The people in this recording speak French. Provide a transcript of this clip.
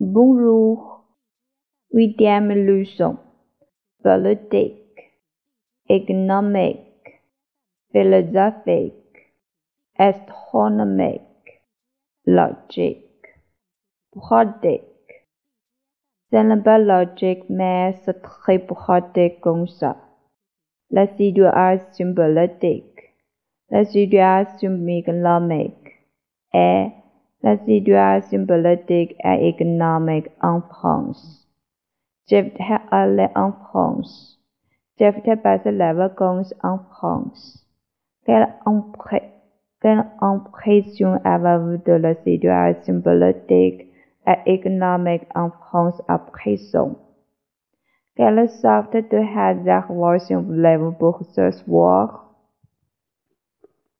Bonjour, huitième leçon, politique, économique, philosophique, astronomique, logique, pratique. Ce n'est pas logique, mais c'est très pratique comme ça. La situation politique, la situation économique et la situation politique et économique en France. J'étais allé en France. J'étais passé les vacances en France. Quelle impression avez-vous de la situation politique et économique en France à présent? Quelle sorte de hasard voulez-vous pour ce soir?